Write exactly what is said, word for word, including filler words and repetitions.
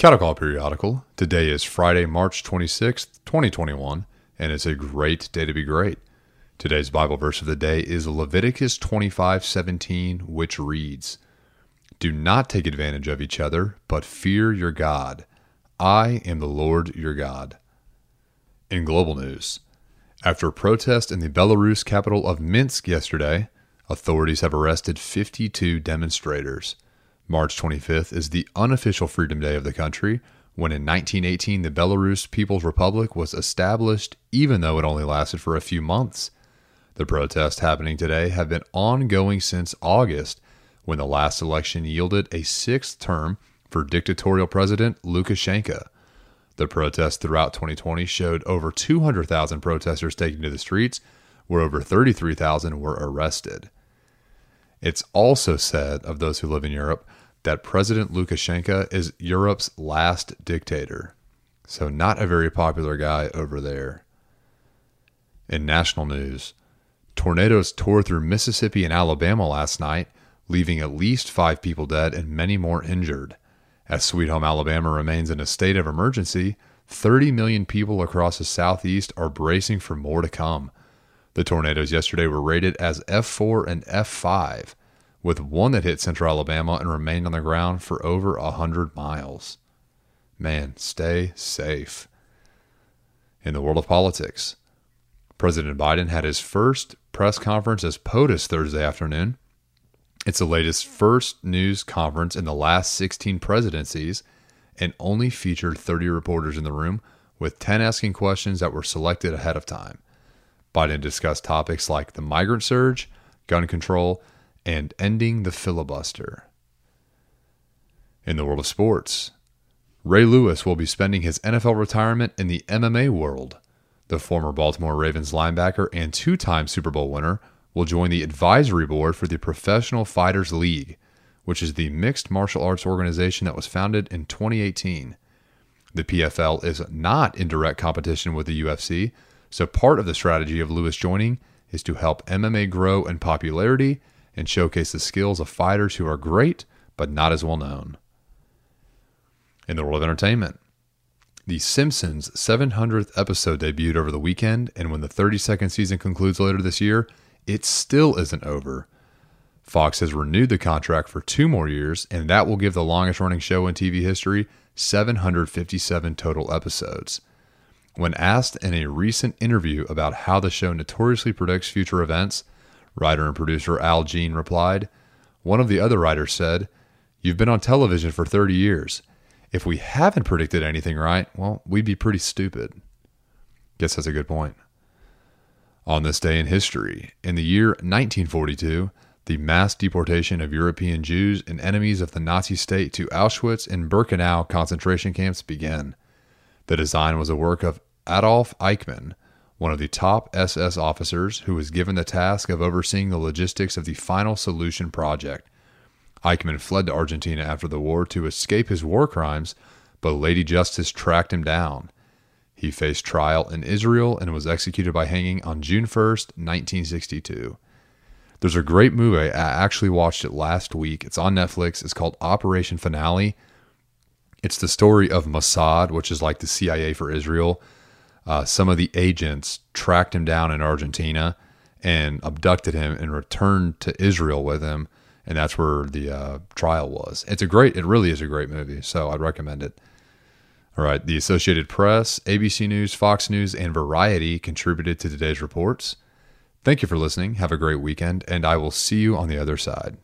Catacall Periodical. Today is Friday, March twenty-sixth, twenty twenty-one, and it's a great day to be great. Today's Bible verse of the day is Leviticus twenty-five seventeen, which reads, "Do not take advantage of each other, but fear your God. I am the Lord your God." In global news, after a protest in the Belarus capital of Minsk yesterday, authorities have arrested fifty-two demonstrators. March twenty-fifth is the unofficial Freedom Day of the country, when in nineteen eighteen the Belarus People's Republic was established, even though it only lasted for a few months. The protests happening today have been ongoing since August, when the last election yielded a sixth term for dictatorial President Lukashenko. The protests throughout twenty twenty showed over two hundred thousand protesters taking to the streets, where over thirty-three thousand were arrested. It's also said of those who live in Europe that President Lukashenko is Europe's last dictator. So not a very popular guy over there. In national news, tornadoes tore through Mississippi and Alabama last night, leaving at least five people dead and many more injured. As Sweet Home Alabama remains in a state of emergency, thirty million people across the southeast are bracing for more to come. The tornadoes yesterday were rated as F four and F five, with one that hit central Alabama and remained on the ground for over one hundred miles. Man, stay safe. In the world of politics, President Biden had his first press conference as POTUS Thursday afternoon. It's the latest first news conference in the last sixteen presidencies and only featured thirty reporters in the room, with ten asking questions that were selected ahead of time. Biden discussed topics like the migrant surge, gun control, and ending the filibuster. In the world of sports, Ray Lewis will be spending his N F L retirement in the M M A world. The former Baltimore Ravens linebacker and two-time Super Bowl winner will join the advisory board for the Professional Fighters League, which is the mixed martial arts organization that was founded in twenty eighteen. The P F L is not in direct competition with the U F C, so part of the strategy of Lewis joining is to help M M A grow in popularity and showcase the skills of fighters who are great but not as well known. In the world of entertainment, The Simpsons' seven hundredth episode debuted over the weekend, and when the thirty-second season concludes later this year, it still isn't over. Fox has renewed the contract for two more years, and that will give the longest-running show in T V history seven hundred fifty-seven total episodes. When asked in a recent interview about how the show notoriously predicts future events, writer and producer Al Jean replied, "One of the other writers said, 'You've been on television for thirty years. If we haven't predicted anything right, well, we'd be pretty stupid.'" Guess that's a good point. On this day in history, in the year nineteen forty-two, the mass deportation of European Jews and enemies of the Nazi state to Auschwitz and Birkenau concentration camps began. The design was a work of Adolf Eichmann, one of the top S S officers who was given the task of overseeing the logistics of the Final Solution project. Eichmann fled to Argentina after the war to escape his war crimes, but Lady Justice tracked him down. He faced trial in Israel and was executed by hanging on June first, nineteen sixty-two. There's a great movie. I actually watched it last week. It's on Netflix. It's called Operation Finale. It's the story of Mossad, which is like the C I A for Israel. Uh, some of the agents tracked him down in Argentina and abducted him and returned to Israel with him. And that's where the uh, trial was. It's a great, it really is a great movie. So I'd recommend it. All right. The Associated Press, A B C News, Fox News, and Variety contributed to today's reports. Thank you for listening. Have a great weekend, and I will see you on the other side.